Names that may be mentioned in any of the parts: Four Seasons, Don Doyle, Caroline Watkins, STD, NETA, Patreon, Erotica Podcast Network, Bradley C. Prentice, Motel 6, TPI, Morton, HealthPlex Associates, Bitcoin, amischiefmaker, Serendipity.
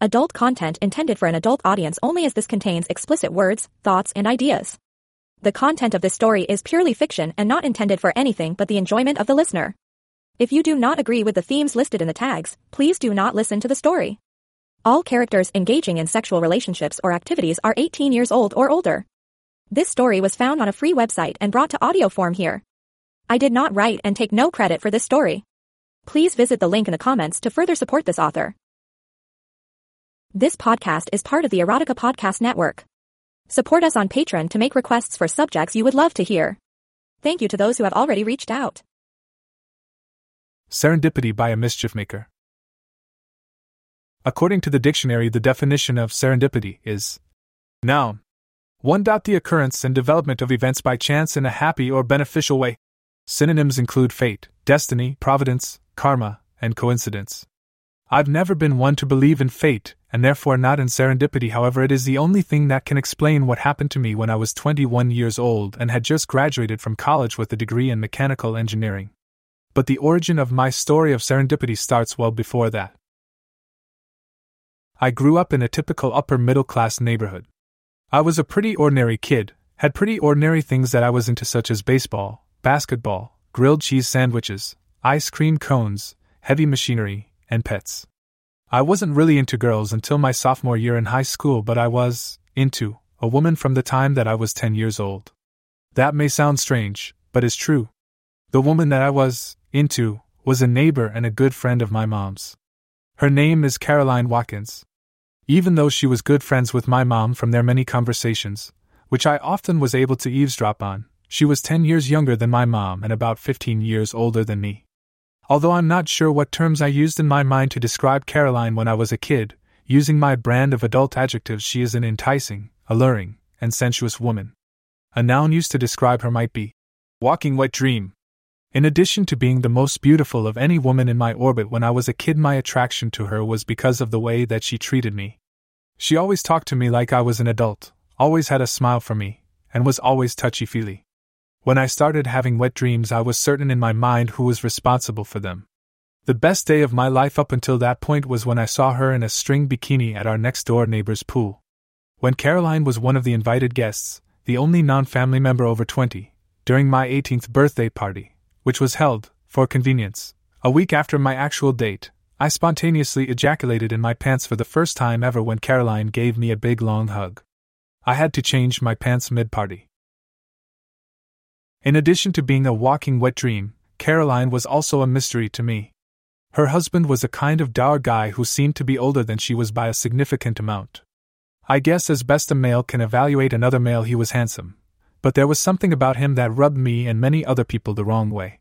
Adult content intended for an adult audience only, as this contains explicit words, thoughts, and ideas. The content of this story is purely fiction and not intended for anything but the enjoyment of the listener. If you do not agree with the themes listed in the tags, please do not listen to the story. All characters engaging in sexual relationships or activities are 18 years old or older. This story was found on a free website and brought to audio form here. I did not write and take no credit for this story. Please visit the link in the comments to further support this author. This podcast is part of the Erotica Podcast Network. Support us on Patreon to make requests for subjects you would love to hear. Thank you to those who have already reached out. Serendipity by a mischief maker. According to the dictionary, the definition of serendipity is noun 1. The occurrence and development of events by chance in a happy or beneficial way. Synonyms include fate, destiny, providence, karma, and coincidence. I've never been one to believe in fate, and therefore not in serendipity. However, it is the only thing that can explain what happened to me when I was 21 years old and had just graduated from college with a degree in mechanical engineering. But the origin of my story of serendipity starts well before that. I grew up in a typical upper-middle-class neighborhood. I was a pretty ordinary kid, had pretty ordinary things that I was into, such as baseball, basketball, grilled cheese sandwiches, ice cream cones, heavy machinery, and pets. I wasn't really into girls until my sophomore year in high school, but I was into a woman from the time that I was 10 years old. That may sound strange, but it's true. The woman that I was into was a neighbor and a good friend of my mom's. Her name is Caroline Watkins. Even though she was good friends with my mom from their many conversations, which I often was able to eavesdrop on, she was 10 years younger than my mom and about 15 years older than me. Although I'm not sure what terms I used in my mind to describe Caroline when I was a kid, using my brand of adult adjectives, she is an enticing, alluring, and sensuous woman. A noun used to describe her might be walking wet dream. In addition to being the most beautiful of any woman in my orbit when I was a kid, my attraction to her was because of the way that she treated me. She always talked to me like I was an adult, always had a smile for me, and was always touchy-feely. When I started having wet dreams, I was certain in my mind who was responsible for them. The best day of my life up until that point was when I saw her in a string bikini at our next-door neighbor's pool. When Caroline was one of the invited guests, the only non-family member over 20, during my 18th birthday party, which was held, for convenience, a week after my actual date, I spontaneously ejaculated in my pants for the first time ever when Caroline gave me a big long hug. I had to change my pants mid-party. In addition to being a walking wet dream, Caroline was also a mystery to me. Her husband was a kind of dour guy who seemed to be older than she was by a significant amount. I guess as best a male can evaluate another male, he was handsome. But there was something about him that rubbed me and many other people the wrong way.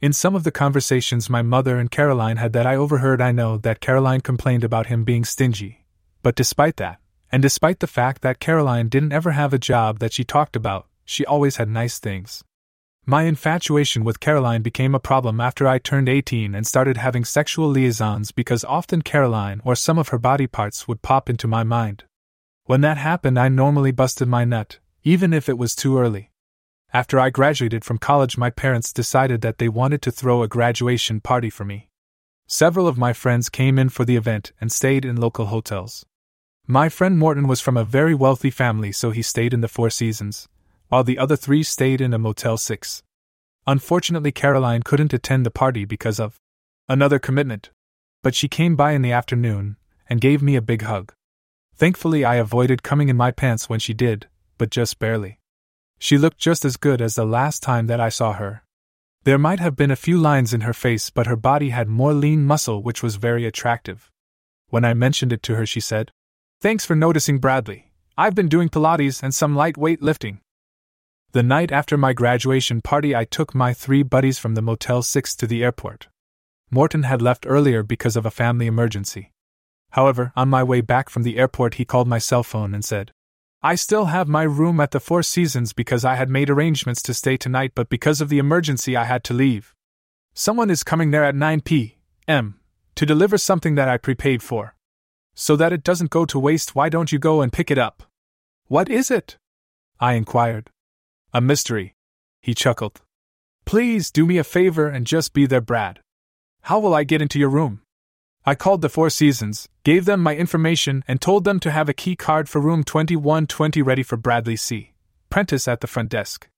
In some of the conversations my mother and Caroline had that I overheard, I know that Caroline complained about him being stingy. But despite that, and despite the fact that Caroline didn't ever have a job that she talked about, she always had nice things. My infatuation with Caroline became a problem after I turned 18 and started having sexual liaisons, because often Caroline or some of her body parts would pop into my mind. When that happened, I normally busted my nut, even if it was too early. After I graduated from college, my parents decided that they wanted to throw a graduation party for me. Several of my friends came in for the event and stayed in local hotels. My friend Morton was from a very wealthy family, so he stayed in the Four Seasons, while the other three stayed in a Motel 6. Unfortunately, Caroline couldn't attend the party because of another commitment, but she came by in the afternoon and gave me a big hug. Thankfully, I avoided coming in my pants when she did, but just barely. She looked just as good as the last time that I saw her. There might have been a few lines in her face, but her body had more lean muscle, which was very attractive. When I mentioned it to her, she said, "Thanks for noticing, Bradley. I've been doing Pilates and some light weight lifting." The night after my graduation party, I took my three buddies from the Motel 6 to the airport. Morton had left earlier because of a family emergency. However, on my way back from the airport, he called my cell phone and said, "I still have my room at the Four Seasons because I had made arrangements to stay tonight, but because of the emergency I had to leave. Someone is coming there at 9 p.m. to deliver something that I prepaid for. So that it doesn't go to waste, why don't you go and pick it up?" "What is it?" I inquired. "A mystery," he chuckled. "Please do me a favor and just be there, Brad." "How will I get into your room?" I called the Four Seasons, gave them my information, and told them to have a key card for room 2120 ready for Bradley C. Prentice at the front desk.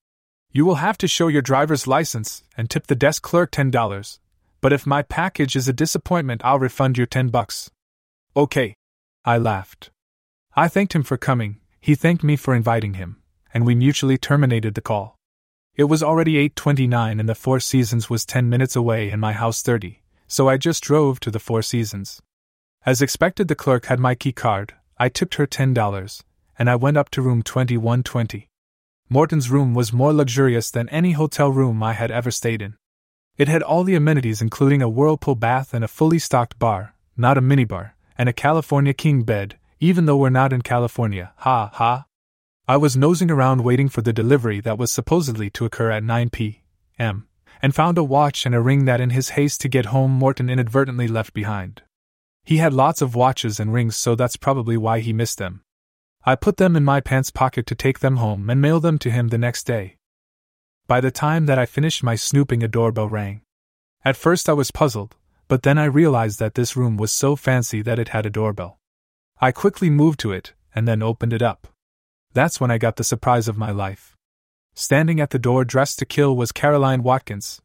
You will have to show your driver's license and tip the desk clerk $10, but if my package is a disappointment, I'll refund you $10. Okay. I laughed. I thanked him for coming, he thanked me for inviting him, and we mutually terminated the call. It was already 8:29 and the Four Seasons was 10 minutes away and my house 30, so I just drove to the Four Seasons. As expected, the clerk had my key card, I tipped her $10, and I went up to room 2120. Morton's room was more luxurious than any hotel room I had ever stayed in. It had all the amenities, including a whirlpool bath and a fully stocked bar, not a minibar, and a California king bed, even though we're not in California, ha ha. I was nosing around waiting for the delivery that was supposedly to occur at 9 p.m., and found a watch and a ring that in his haste to get home Morton inadvertently left behind. He had lots of watches and rings, so that's probably why he missed them. I put them in my pants pocket to take them home and mail them to him the next day. By the time that I finished my snooping, a doorbell rang. At first I was puzzled, but then I realized that this room was so fancy that it had a doorbell. I quickly moved to it, and then opened it up. That's when I got the surprise of my life. Standing at the door dressed to kill was Caroline Watkins.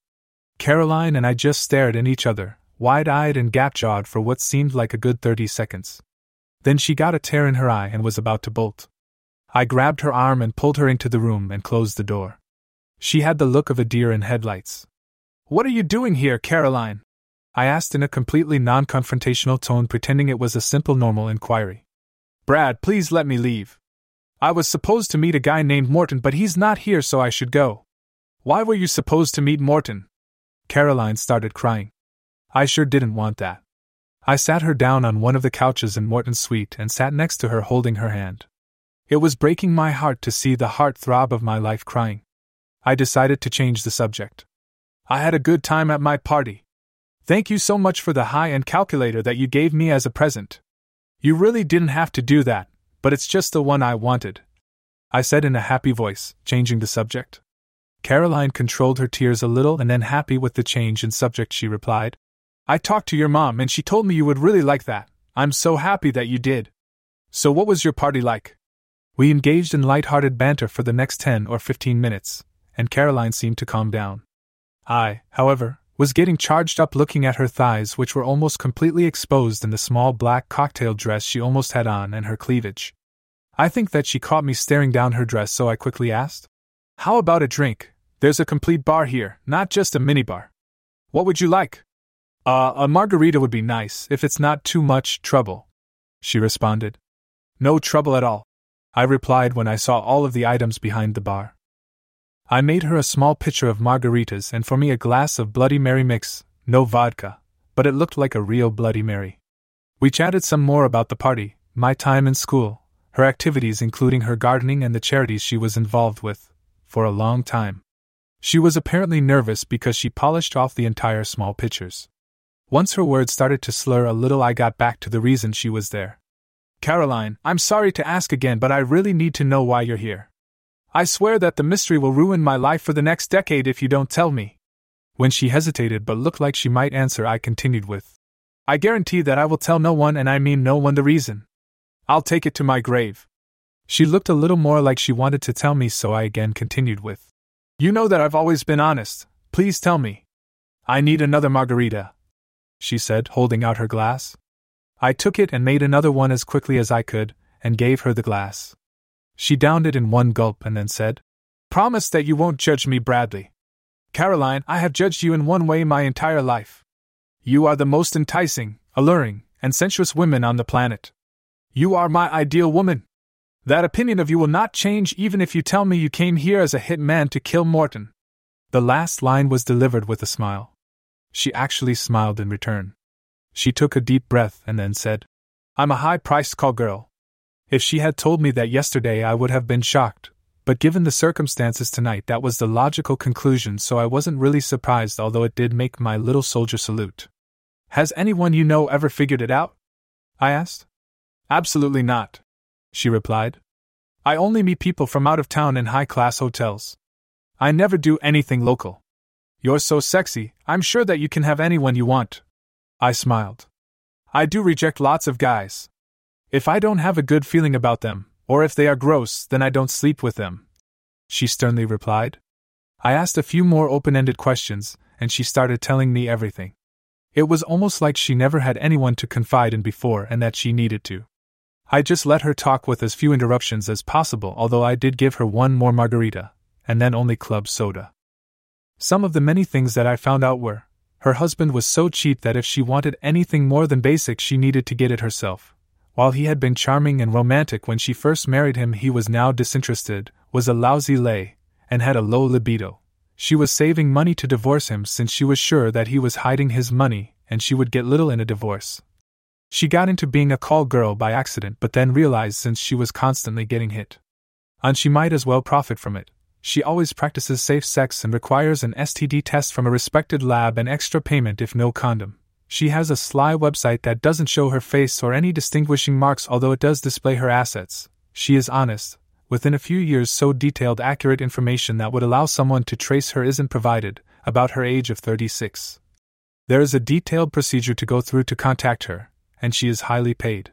Caroline and I just stared at each other, wide-eyed and gap-jawed for what seemed like a good 30 seconds. Then she got a tear in her eye and was about to bolt. I grabbed her arm and pulled her into the room and closed the door. She had the look of a deer in headlights. "What are you doing here, Caroline?" I asked in a completely non-confrontational tone, pretending it was a simple normal inquiry. "Brad, please let me leave. I was supposed to meet a guy named Morton, but he's not here, so I should go." "Why were you supposed to meet Morton?" Caroline started crying. I sure didn't want that. I sat her down on one of the couches in Morton's suite and sat next to her, holding her hand. It was breaking my heart to see the heartthrob of my life crying. I decided to change the subject. "I had a good time at my party. Thank you so much for the high-end calculator that you gave me as a present. You really didn't have to do that, but it's just the one I wanted," I said in a happy voice, changing the subject. Caroline controlled her tears a little, and then, happy with the change in subject, she replied, "I talked to your mom and she told me you would really like that. I'm so happy that you did. So what was your party like?" We engaged in light-hearted banter for the next 10 or 15 minutes, and Caroline seemed to calm down. I, however, was getting charged up looking at her thighs, which were almost completely exposed in the small black cocktail dress she almost had on, and her cleavage. I think that she caught me staring down her dress, so I quickly asked, "How about a drink? There's a complete bar here, not just a minibar. What would you like?" A margarita would be nice, if it's not too much trouble," she responded. "No trouble at all," I replied when I saw all of the items behind the bar. I made her a small pitcher of margaritas and for me a glass of Bloody Mary mix, no vodka, but it looked like a real Bloody Mary. We chatted some more about the party, my time in school, her activities including her gardening and the charities she was involved with, for a long time. She was apparently nervous because she polished off the entire small pitchers. Once her words started to slur a little, I got back to the reason she was there. "Caroline, I'm sorry to ask again, but I really need to know why you're here. I swear that the mystery will ruin my life for the next decade if you don't tell me." When she hesitated but looked like she might answer, I continued with, "I guarantee that I will tell no one, and I mean no one, the reason. I'll take it to my grave." She looked a little more like she wanted to tell me, so I again continued with, "You know that I've always been honest, please tell me." "I need another margarita," she said, holding out her glass. I took it and made another one as quickly as I could, and gave her the glass. She downed it in one gulp and then said, "Promise that you won't judge me, Bradley. Caroline, I have judged you in one way my entire life. You are the most enticing, alluring, and sensuous woman on the planet. You are my ideal woman. That opinion of you will not change even if you tell me you came here as a hit man to kill Morton." The last line was delivered with a smile. She actually smiled in return. She took a deep breath and then said, "I'm a high-priced call girl." If she had told me that yesterday, I would have been shocked, but given the circumstances tonight, that was the logical conclusion, so I wasn't really surprised, although it did make my little soldier salute. "Has anyone you know ever figured it out?" I asked. "Absolutely not," she replied. "I only meet people from out of town in high-class hotels. I never do anything local. You're so sexy, I'm sure that you can have anyone you want." I smiled. I do reject lots of guys. If I don't have a good feeling about them, or if they are gross, then I don't sleep with them," she sternly replied. I asked a few more open-ended questions, and she started telling me everything. It was almost like she never had anyone to confide in before and that she needed to. I just let her talk with as few interruptions as possible, although I did give her one more margarita, and then only club soda. Some of the many things that I found out were, her husband was so cheap that if she wanted anything more than basic she needed to get it herself. While he had been charming and romantic when she first married him, he was now disinterested, was a lousy lay, and had a low libido. She was saving money to divorce him since she was sure that he was hiding his money and she would get little in a divorce. She got into being a call girl by accident, but then realized since she was constantly getting hit, and she might as well profit from it. She always practices safe sex and requires an STD test from a respected lab and extra payment if no condom. She has a sly website that doesn't show her face or any distinguishing marks, although it does display her assets. She is honest. Within a few years, so detailed, accurate information that would allow someone to trace her isn't provided. About her age of 36. There is a detailed procedure to go through to contact her, and she is highly paid.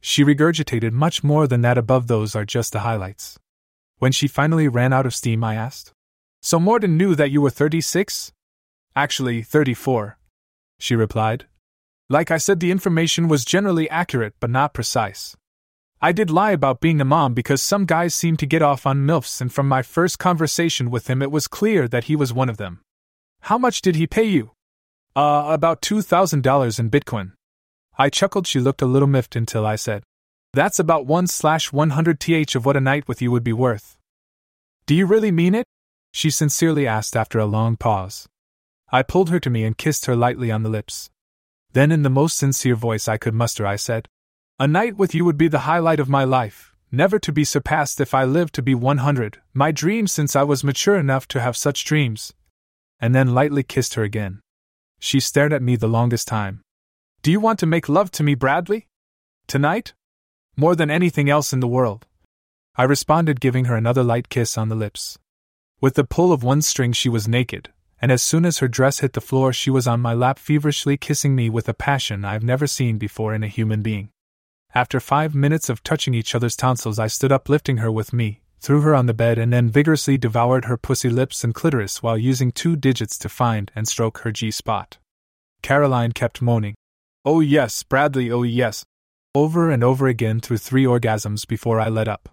She regurgitated much more than that above. Those are just the highlights. When she finally ran out of steam, I asked, "So Morton knew that you were 36? Actually, 34. She replied. "Like I said, the information was generally accurate but not precise. I did lie about being a mom because some guys seem to get off on MILFs, and from my first conversation with him it was clear that he was one of them." "How much did he pay you?" About $2,000 in Bitcoin." I chuckled. She looked a little miffed until I said, "That's about 1/100th of what a night with you would be worth." "Do you really mean it?" she sincerely asked after a long pause. I pulled her to me and kissed her lightly on the lips. Then, in the most sincere voice I could muster, I said, "A night with you would be the highlight of my life, never to be surpassed if I lived to be 100, my dream since I was mature enough to have such dreams." And then lightly kissed her again. She stared at me the longest time. "Do you want to make love to me, Bradley? Tonight? More than anything else in the world," I responded, giving her another light kiss on the lips. With the pull of one string she was naked, and as soon as her dress hit the floor she was on my lap, feverishly kissing me with a passion I've never seen before in a human being. After 5 minutes of touching each other's tonsils, I stood up, lifting her with me, threw her on the bed, and then vigorously devoured her pussy, lips, and clitoris while using 2 digits to find and stroke her G-spot. Caroline kept moaning, "Oh yes, Bradley, oh yes," over and over again through 3 orgasms before I let up.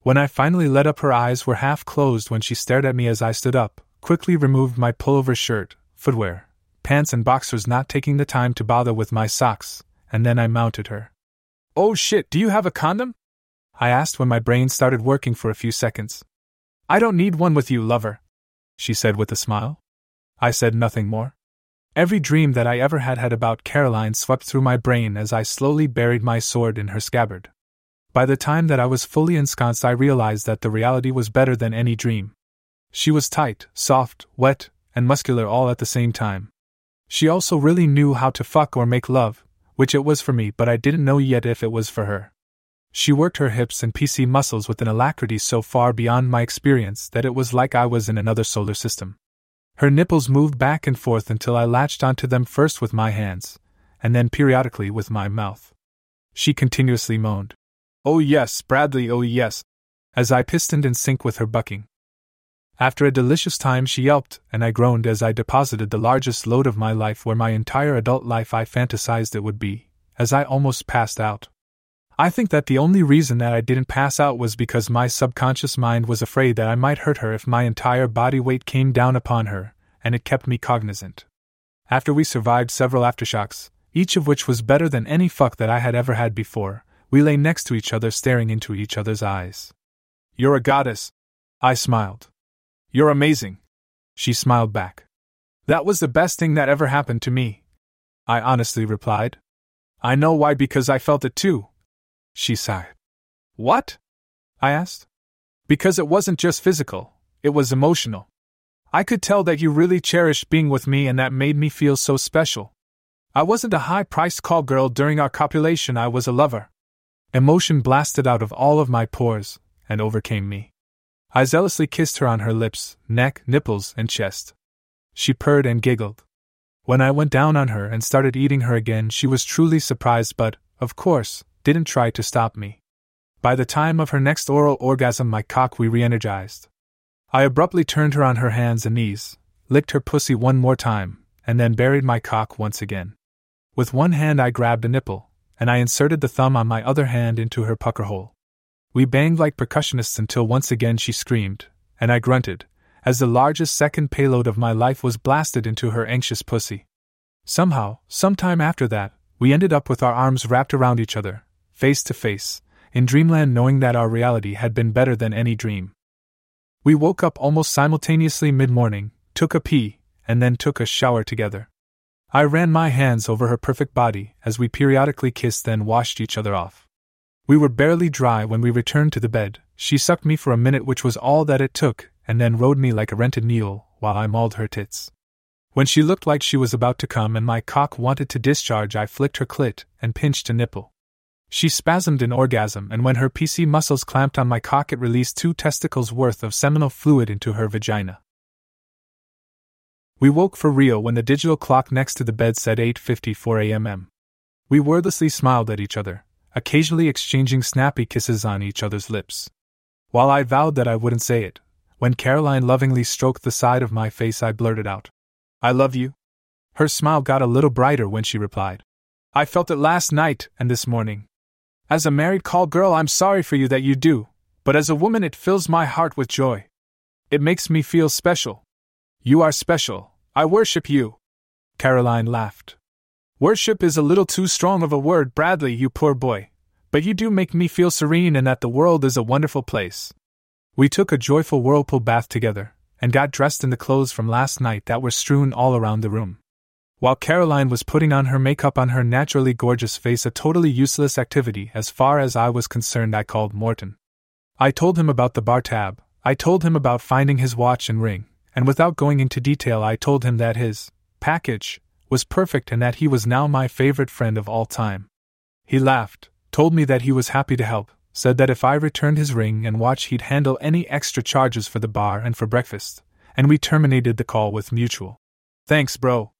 When I finally let up, her eyes were half closed when she stared at me as I stood up, quickly removed my pullover shirt, footwear, pants, and boxers, not taking the time to bother with my socks, and then I mounted her. "Oh shit, do you have a condom?" I asked when my brain started working for a few seconds. "I don't need one with you, lover," she said with a smile. I said nothing more. Every dream that I ever had about Caroline swept through my brain as I slowly buried my sword in her scabbard. By the time that I was fully ensconced, I realized that the reality was better than any dream. She was tight, soft, wet, and muscular all at the same time. She also really knew how to fuck or make love, which it was for me, but I didn't know yet if it was for her. She worked her hips and PC muscles with an alacrity so far beyond my experience that it was like I was in another solar system. Her nipples moved back and forth until I latched onto them first with my hands, and then periodically with my mouth. She continuously moaned, "Oh yes, Bradley, oh yes," as I pistoned in sync with her bucking. After a delicious time she yelped, and I groaned as I deposited the largest load of my life where my entire adult life I fantasized it would be, as I almost passed out. I think that the only reason that I didn't pass out was because my subconscious mind was afraid that I might hurt her if my entire body weight came down upon her, and it kept me cognizant. After we survived several aftershocks, each of which was better than any fuck that I had ever had before, we lay next to each other staring into each other's eyes. "You're a goddess," I smiled. "You're amazing," she smiled back. "That was the best thing that ever happened to me," I honestly replied. "I know why, because I felt it too," she sighed. "What?" I asked. "Because it wasn't just physical, it was emotional. I could tell that you really cherished being with me, and that made me feel so special. I wasn't a high-priced call girl during our copulation, I was a lover." Emotion blasted out of all of my pores and overcame me. I zealously kissed her on her lips, neck, nipples, and chest. She purred and giggled. When I went down on her and started eating her again, she was truly surprised but, of course, didn't try to stop me. By the time of her next oral orgasm my cock we re-energized. I abruptly turned her on her hands and knees, licked her pussy one more time, and then buried my cock once again. With one hand I grabbed a nipple, and I inserted the thumb on my other hand into her pucker hole. We banged like percussionists until once again she screamed, and I grunted, as the largest second payload of my life was blasted into her anxious pussy. Somehow, sometime after that, we ended up with our arms wrapped around each other, face to face, in dreamland, knowing that our reality had been better than any dream. We woke up almost simultaneously mid-morning, took a pee, and then took a shower together. I ran my hands over her perfect body as we periodically kissed, then washed each other off. We were barely dry when we returned to the bed. She sucked me for a minute, which was all that it took, and then rode me like a rented mule while I mauled her tits. When she looked like she was about to come and my cock wanted to discharge, I flicked her clit and pinched a nipple. She spasmed in orgasm, and when her PC muscles clamped on my cock, it released 2 testicles worth of seminal fluid into her vagina. We woke for real when the digital clock next to the bed said 8:54 a.m. We wordlessly smiled at each other, occasionally exchanging snappy kisses on each other's lips. While I vowed that I wouldn't say it, when Caroline lovingly stroked the side of my face, I blurted out, "I love you." Her smile got a little brighter when she replied, "I felt it last night and this morning. As a married call girl, I'm sorry for you that you do, but as a woman it fills my heart with joy. It makes me feel special. You are special. I worship you." Caroline laughed. "Worship is a little too strong of a word, Bradley, you poor boy, but you do make me feel serene and that the world is a wonderful place." We took a joyful whirlpool bath together and got dressed in the clothes from last night that were strewn all around the room. While Caroline was putting on her makeup on her naturally gorgeous face, a totally useless activity as far as I was concerned, I called Morton. I told him about the bar tab, I told him about finding his watch and ring, and without going into detail I told him that his package was perfect and that he was now my favorite friend of all time. He laughed, told me that he was happy to help, said that if I returned his ring and watch he'd handle any extra charges for the bar and for breakfast, and we terminated the call with mutual "Thanks, bro."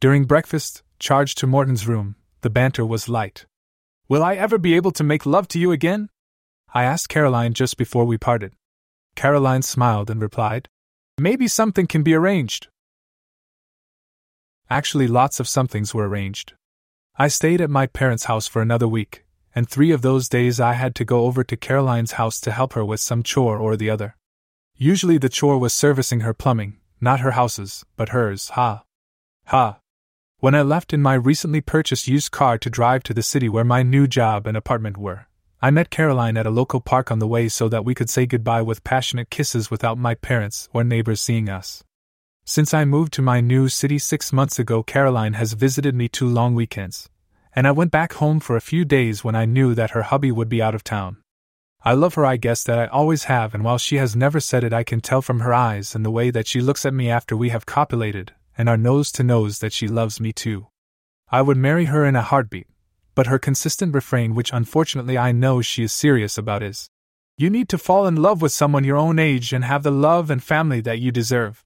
During breakfast, charged to Morton's room, the banter was light. "Will I ever be able to make love to you again?" I asked Caroline just before we parted. Caroline smiled and replied, "Maybe something can be arranged." Actually, lots of somethings were arranged. I stayed at my parents' house for another week, and 3 of those days I had to go over to Caroline's house to help her with some chore or the other. Usually the chore was servicing her plumbing, not her house's, but hers, When I left in my recently purchased used car to drive to the city where my new job and apartment were, I met Caroline at a local park on the way so that we could say goodbye with passionate kisses without my parents or neighbors seeing us. Since I moved to my new city 6 months ago, Caroline has visited me 2 long weekends, and I went back home for a few days when I knew that her hubby would be out of town. I love her, I guess that I always have, and while she has never said it, I can tell from her eyes and the way that she looks at me after we have copulated and are nose to nose that she loves me too. I would marry her in a heartbeat. But her consistent refrain, which unfortunately I know she is serious about, is, "You need to fall in love with someone your own age and have the love and family that you deserve.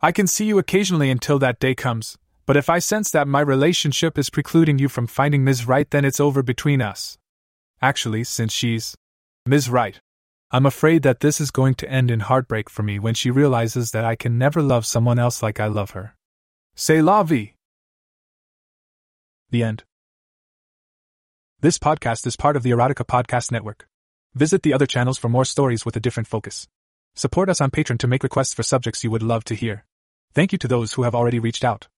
I can see you occasionally until that day comes, but if I sense that my relationship is precluding you from finding Ms. Right, then it's over between us." Actually, since she's Ms. Right, I'm afraid that this is going to end in heartbreak for me when she realizes that I can never love someone else like I love her. C'est la vie. The end. This podcast is part of the Erotica Podcast Network. Visit the other channels for more stories with a different focus. Support us on Patreon to make requests for subjects you would love to hear. Thank you to those who have already reached out.